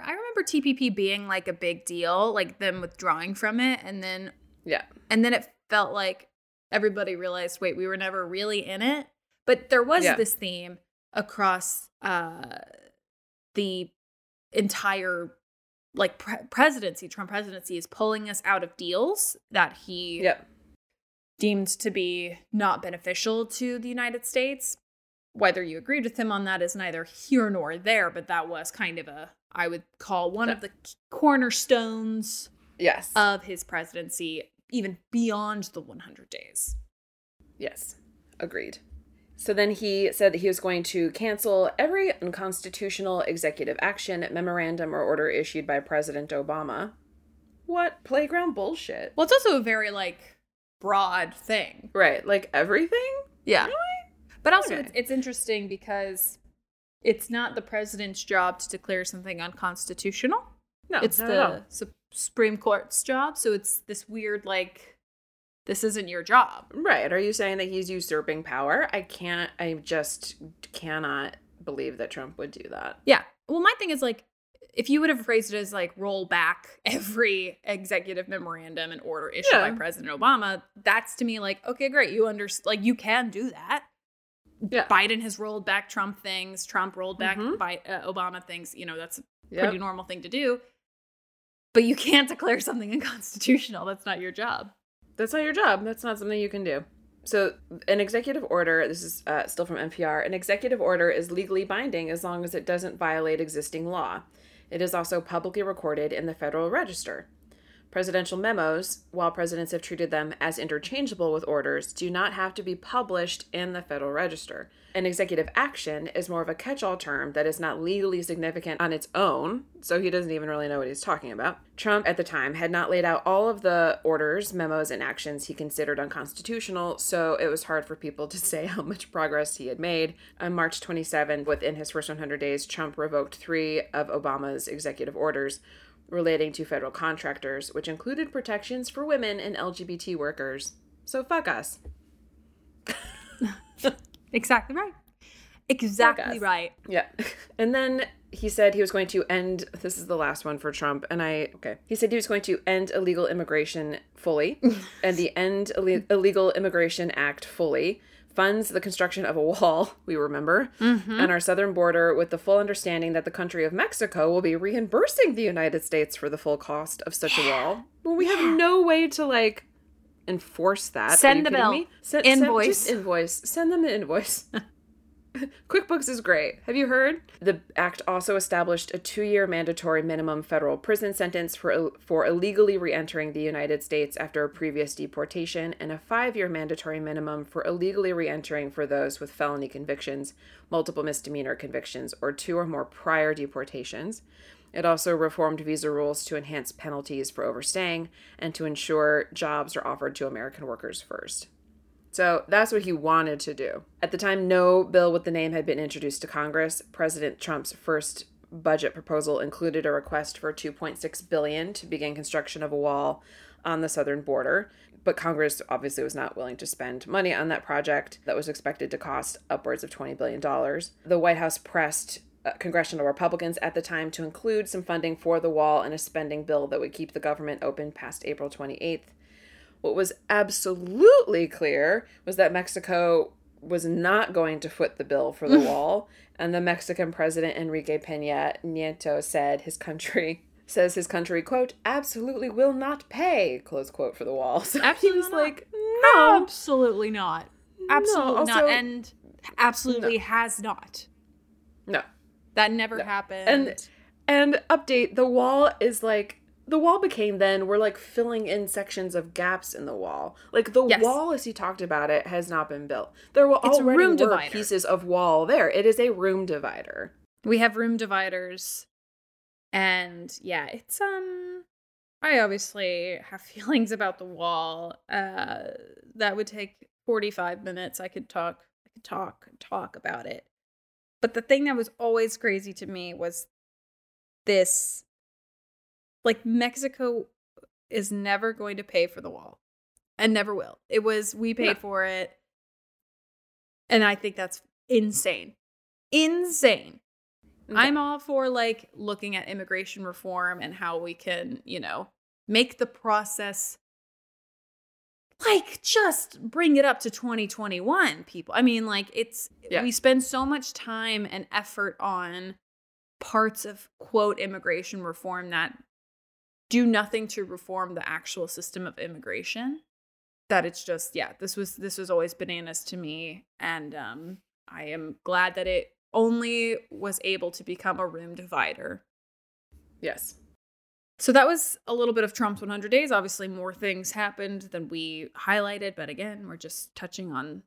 remember TPP being like a big deal, like them withdrawing from it, and then it felt like everybody realized, wait, we were never really in it. But there was this theme across the entire like presidency. Trump presidency is pulling us out of deals that he deemed to be not beneficial to the United States. Whether you agreed with him on that is neither here nor there, but that was kind of a, I would call one of the cornerstones of his presidency, even beyond the 100 days. Yes, agreed. So then he said that he was going to cancel every unconstitutional executive action, memorandum, or order issued by President Obama. What playground bullshit. Well, it's also a very, like, broad thing. Right, like everything? Yeah. Really? But also, it's interesting because it's not the president's job to declare something unconstitutional. No, it's the Supreme Court's job. So it's this weird, like, this isn't your job. Right. Are you saying that he's usurping power? I just cannot believe that Trump would do that. Yeah. Well, my thing is, like, if you would have phrased it as, like, roll back every executive memorandum and order issued by President Obama, that's to me, like, okay, great. You understand, like, you can do that. Yeah. Biden has rolled back Trump things. Trump rolled back Obama things. You know, that's a pretty normal thing to do. But you can't declare something unconstitutional. That's not your job. That's not your job. That's not something you can do. So an executive order, this is still from NPR, an executive order is legally binding as long as it doesn't violate existing law. It is also publicly recorded in the Federal Register. Presidential memos, while presidents have treated them as interchangeable with orders, do not have to be published in the Federal Register. An executive action is more of a catch-all term that is not legally significant on its own, so he doesn't even really know what he's talking about. Trump, at the time, had not laid out all of the orders, memos, and actions he considered unconstitutional, so it was hard for people to say how much progress he had made. On March 27, within his first 100 days, Trump revoked 3 of Obama's executive orders, relating to federal contractors, which included protections for women and LGBT workers. So fuck us. Exactly right. Exactly right. Yeah. And then he said he was going to end, this is the last one for Trump, and he said he was going to end illegal immigration fully, and the End Illegal Immigration Act fully funds the construction of a wall, we remember, on our southern border, with the full understanding that the country of Mexico will be reimbursing the United States for the full cost of such a wall. Well, we have no way to, like, enforce that. Send the bill. Invoice. Just invoice. Send them the invoice. QuickBooks is great. Have you heard? The act also established a 2-year mandatory minimum federal prison sentence for illegally re-entering the United States after a previous deportation, and a 5-year mandatory minimum for illegally re-entering for those with felony convictions, multiple misdemeanor convictions, or 2 or more prior deportations. It also reformed visa rules to enhance penalties for overstaying and to ensure jobs are offered to American workers first. So that's what he wanted to do. At the time, no bill with the name had been introduced to Congress. President Trump's first budget proposal included a request for $2.6 billion to begin construction of a wall on the southern border. But Congress obviously was not willing to spend money on that project that was expected to cost upwards of $20 billion. The White House pressed congressional Republicans at the time to include some funding for the wall in a spending bill that would keep the government open past April 28th. What was absolutely clear was that Mexico was not going to foot the bill for the wall, and the Mexican president Enrique Peña Nieto says his country, quote, absolutely will not pay, close quote, for the wall. So absolutely he was not. Like, no. Absolutely not. Absolutely no, also, not. And absolutely no. Has not. No. That never happened. And update, the wall is like, the wall became then, we're like filling in sections of gaps in the wall. Like the wall, as he talked about it, has not been built. There will already be pieces of wall there. It is a room divider. We have room dividers. And yeah, it's, I obviously have feelings about the wall. That would take 45 minutes. I could talk about it. But the thing that was always crazy to me was this. Like, Mexico is never going to pay for the wall and never will. It was, we paid for it. And I think that's insane. Insane. Okay. I'm all for, like, looking at immigration reform and how we can, you know, make the process Like, just bring it up to 2021, people. I mean, like, we spend so much time and effort on parts of, quote, immigration reform that do nothing to reform the actual system of immigration, that it's just, this was always bananas to me. And I am glad that it only was able to become a room divider. Yes. So that was a little bit of Trump's 100 days. Obviously, more things happened than we highlighted. But again, we're just touching on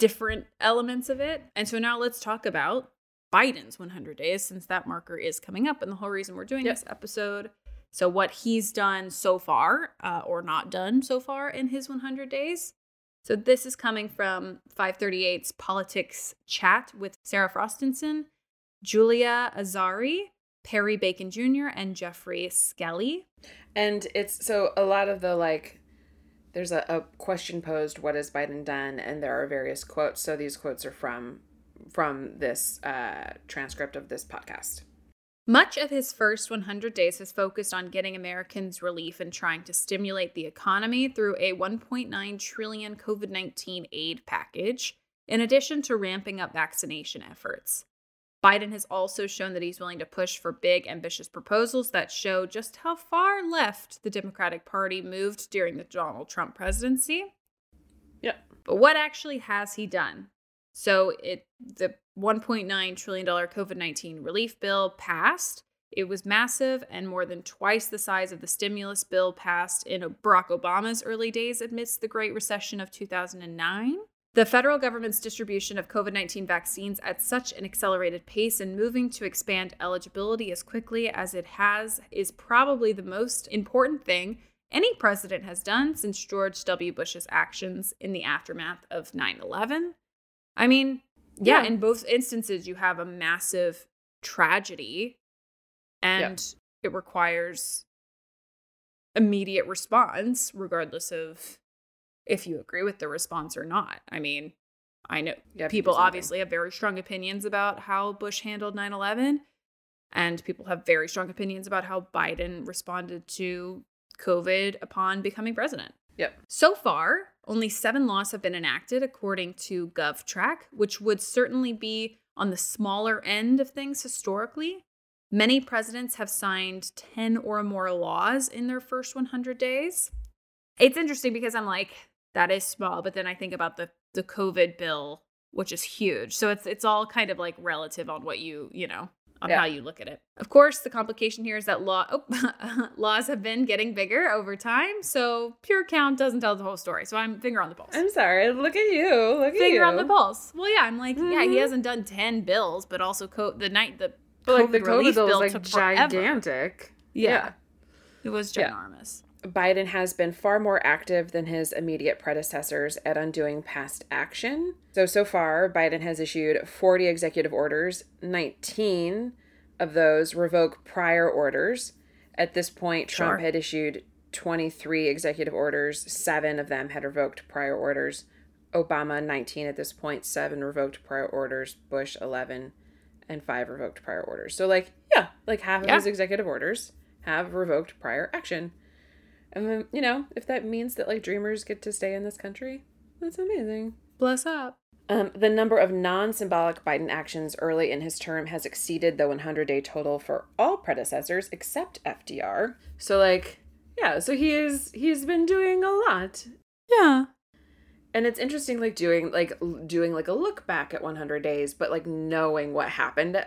different elements of it. And so now let's talk about Biden's 100 days, since that marker is coming up and the whole reason we're doing this episode. So what he's done so far or not done so far in his 100 days. So this is coming from 538's Politics Chat with Sarah Frostenson, Julia Azari, Perry Bacon Jr., and Jeffrey Skelly. And it's so a lot of the, like, there's a question posed, what has Biden done? And there are various quotes. So these quotes are from this transcript of this podcast. Much of his first 100 days has focused on getting Americans relief and trying to stimulate the economy through a $1.9 trillion COVID-19 aid package, in addition to ramping up vaccination efforts. Biden has also shown that he's willing to push for big, ambitious proposals that show just how far left the Democratic Party moved during the Donald Trump presidency. Yep. But what actually has he done? So the $1.9 trillion COVID-19 relief bill passed. It was massive and more than twice the size of the stimulus bill passed in Barack Obama's early days amidst the Great Recession of 2009. The federal government's distribution of COVID-19 vaccines at such an accelerated pace and moving to expand eligibility as quickly as it has is probably the most important thing any president has done since George W. Bush's actions in the aftermath of 9/11. I mean, in both instances, you have a massive tragedy and it requires immediate response, regardless of if you agree with the response or not. I mean, I know people obviously have very strong opinions about how Bush handled 9/11, and people have very strong opinions about how Biden responded to COVID upon becoming president. Yep. So far, only 7 laws have been enacted, according to GovTrack, which would certainly be on the smaller end of things historically. Many presidents have signed 10 or more laws in their first 100 days. It's interesting because I'm like, that is small, but then I think about the COVID bill, which is huge. So it's all kind of like relative on what you how you look at it. Of course, the complication here is that laws have been getting bigger over time. So pure count doesn't tell the whole story. So I'm finger on the pulse. I'm sorry. Look at you. Finger on the pulse. Well, yeah, I'm like, he hasn't done 10 bills, but also the COVID bill was like gigantic. Yeah. It was ginormous. Yeah. Biden has been far more active than his immediate predecessors at undoing past action. So far, Biden has issued 40 executive orders. 19 of those revoke prior orders. At this point, Trump had issued 23 executive orders. 7 of them had revoked prior orders. Obama, 19 at this point. 7 revoked prior orders. Bush, 11. And 5 revoked prior orders. So, half of his executive orders have revoked prior action. And then, if that means that, like, dreamers get to stay in this country, that's amazing. Bless up. The number of non-symbolic Biden actions early in his term has exceeded the 100-day total for all predecessors except FDR. So, so he's been doing a lot. Yeah. And it's interesting, doing a look back at 100 days, but, knowing what happened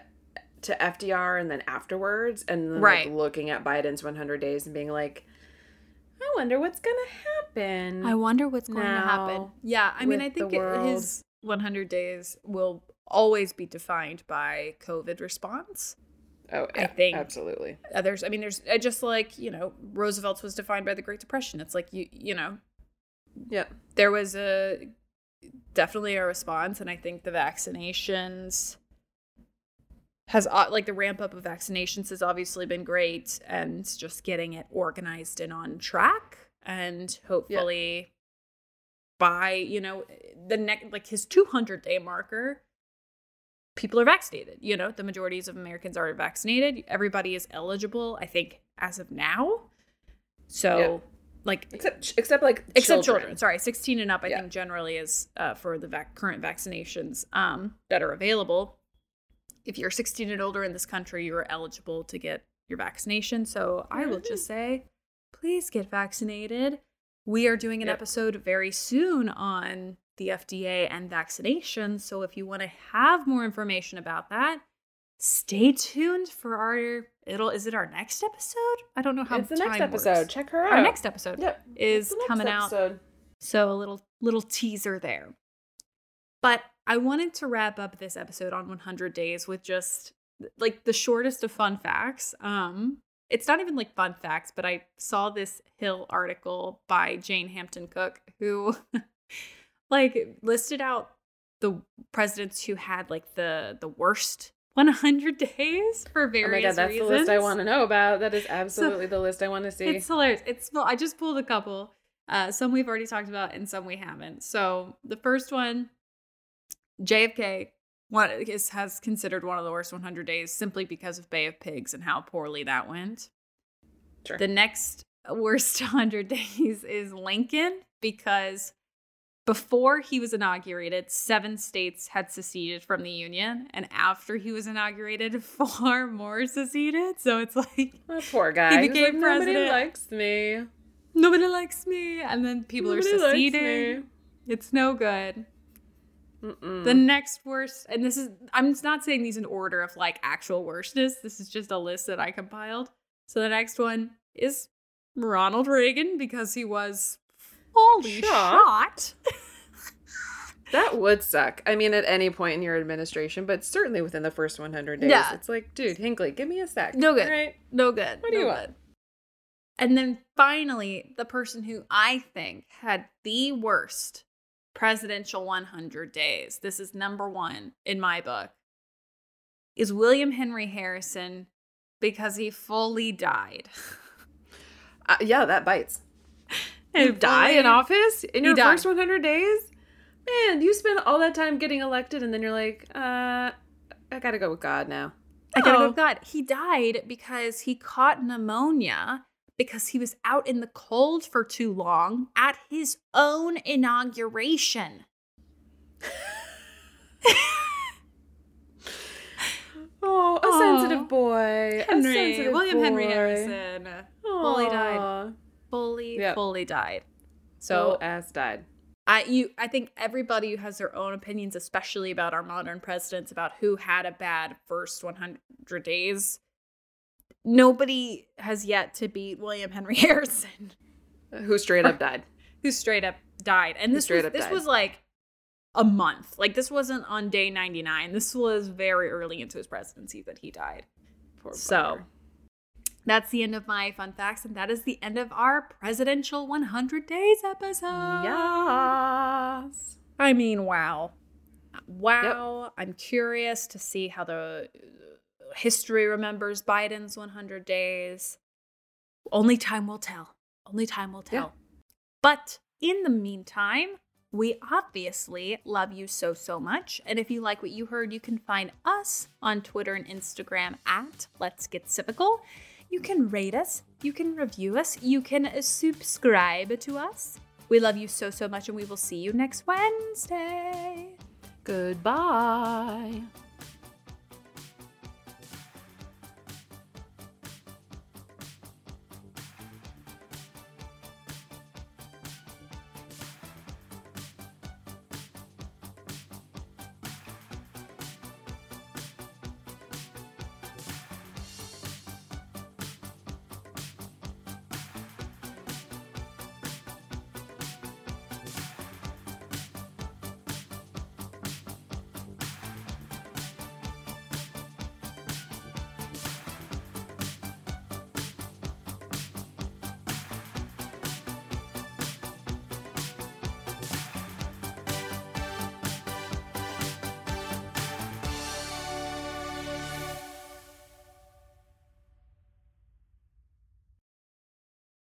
to FDR and then afterwards, and then, looking at Biden's 100 days and being like, I wonder what's going to happen. I wonder what's going to happen. Yeah, I mean, I think his 100 days will always be defined by COVID response. Oh, yeah, I think absolutely. There's just Roosevelt's was defined by the Great Depression. It's like you know. Yeah. There was definitely a response, and I think the vaccinations has the ramp up of vaccinations has obviously been great, and just getting it organized and on track, and hopefully by the next his 200-day marker, people are vaccinated. The majorities of Americans are vaccinated. Everybody is eligible, I think, as of now. So like except children. Sorry, 16 and up. I think generally is for the current vaccinations that are available. If you're 16 and older in this country, you're eligible to get your vaccination. So I will just say, please get vaccinated. We are doing an episode very soon on the FDA and vaccinations. So if you want to have more information about that, stay tuned for our is it our next episode? I don't know how it's the time next episode. Works. Check her out. Our next episode is next coming out. So a little teaser there. But I wanted to wrap up this episode on 100 days with just like the shortest of fun facts. It's not even like fun facts, but I saw this Hill article by Jane Hampton Cook who like listed out the presidents who had like the worst 100 days for various reasons. Oh my God, that's reasons. The list I want to know about. That is absolutely the list I want to see. It's hilarious. I just pulled a couple. Some we've already talked about and some we haven't. So the first one, JFK has considered one of the worst 100 days simply because of Bay of Pigs and how poorly that went. Sure. The next worst 100 days is Lincoln because before he was inaugurated, 7 states had seceded from the Union, and after he was inaugurated, 4 more seceded. So it's like, oh, poor guy. He became president. Nobody likes me. Nobody likes me. And then people are seceding. It's no good. Mm-mm. The next worst, and this is, I'm not saying these in order of like actual worstness. This is just a list that I compiled. So the next one is Ronald Reagan because he was shot. That would suck. I mean, at any point in your administration, but certainly within the first 100 days, it's like, dude, Hinckley, give me a sec. No good. Right? No good. What do you want? And then finally, the person who I think had the worst presidential 100 days, this is number one in my book, is William Henry Harrison because he fully died. That bites. You die in office in your first 100 days? Man, you spend all that time getting elected and then you're like, I gotta go with God now. I gotta go with God. He died because he caught pneumonia because he was out in the cold for too long at his own inauguration. Sensitive boy. William Henry Harrison. Fully died. Fully died. So ass died. I think everybody who has their own opinions, especially about our modern presidents, about who had a bad first 100 days, nobody has yet to beat William Henry Harrison. Who straight up died. And this was like a month. Like this wasn't on day 99. This was very early into his presidency that he died. Poor bugger. That's the end of my fun facts, and that is the end of our presidential 100 days episode. Yes. I mean, wow. Yep. I'm curious to see how the history remembers Biden's 100 days. Only time will tell. Yeah. But in the meantime, we obviously love you so, so much. And if you like what you heard, you can find us on Twitter and Instagram at Let's Get Civical. You can rate us, you can review us, you can subscribe to us. We love you so, so much, and we will see you next Wednesday. Goodbye.